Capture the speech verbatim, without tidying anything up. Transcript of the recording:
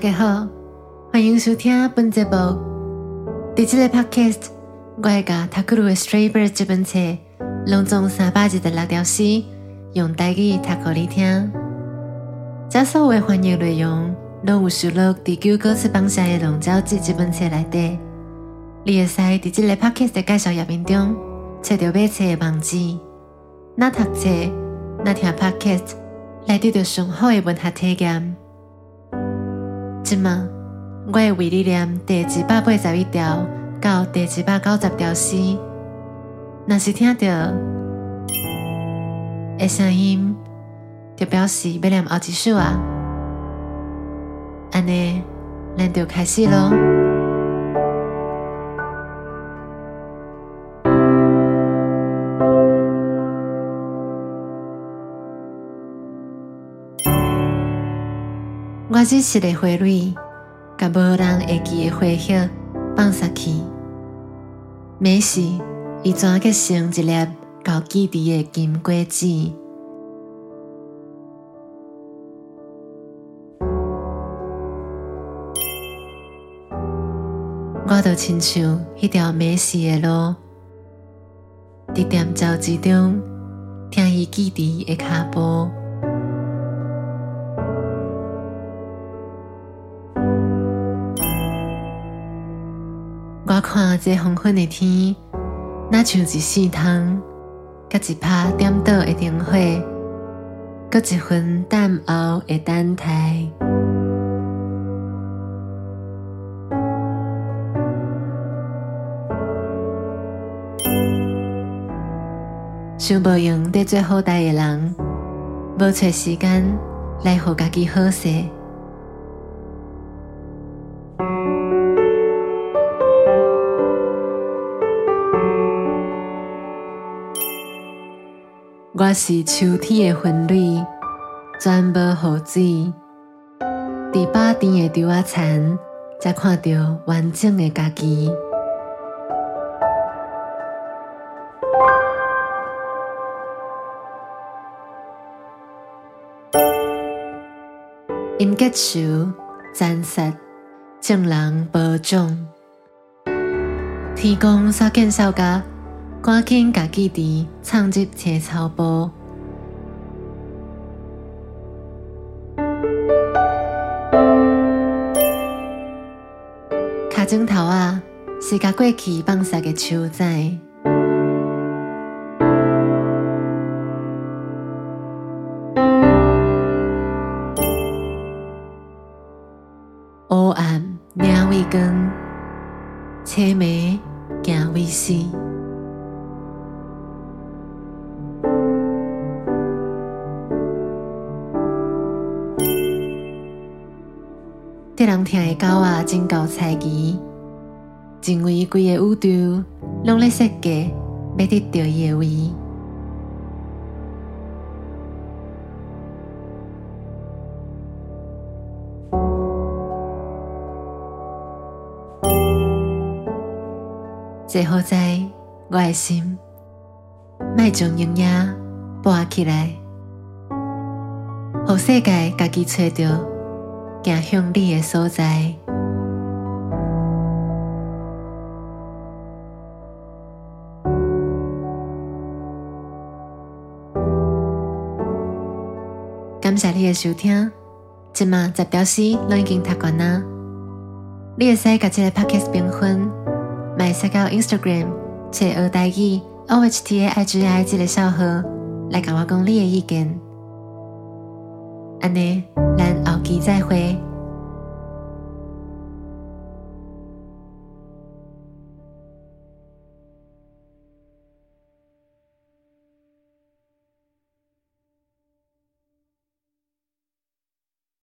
家好，欢迎收听本节目。在这个 podcast， 我会把 Tagore 的 Stray Birds 这本册拢总三百一十六条诗用台语读给你听。这所有的翻译内容拢有收录在九歌出版社的《浪潮志》这本册内底。你会使在这个 podcast 的介绍页面中找到买册的网址。那读册，那听 podcast， 来得到上好的文学体验。现在我会为你念第一百八十一条到第一百九十条诗，若是听到的声音就表示要念后一首了，这样我们就开始咯。我只是个花蕊，把无人会记的花叶放下去。每时，伊怎结成一粒高枝的金果子？我就亲像迄条每时的路，伫点照之中，听伊记忆的脚步。我看这黄昏的天，那像一四汤，甲一趴点倒的灯火，搁一份等候的等待。想无用得做好代的人，无找时间来互家己好势。我是秋天的分类，全无雨水，在八天的稻仔田才看到完整的家己。因结仇、残杀、众人无种，天公扫见扫甲，赶紧把记忆藏入青草埔。脚掌头啊，是把过去放下的手指。黑暗领为光，青梅行为死。这人听的狗仔真够猜疑，认为整个宇宙拢在设计要得到伊的位。最好在我的心，莫将影影拔起来，让世界家己找到走向你的所在。感谢你的收听，现在十条诗都已经读完了。你可以把这个 podcast 评分，也可以到 Instagram 找学台语 O H T A I G I 这个小号来跟我说你的意见。这样咱后期再会。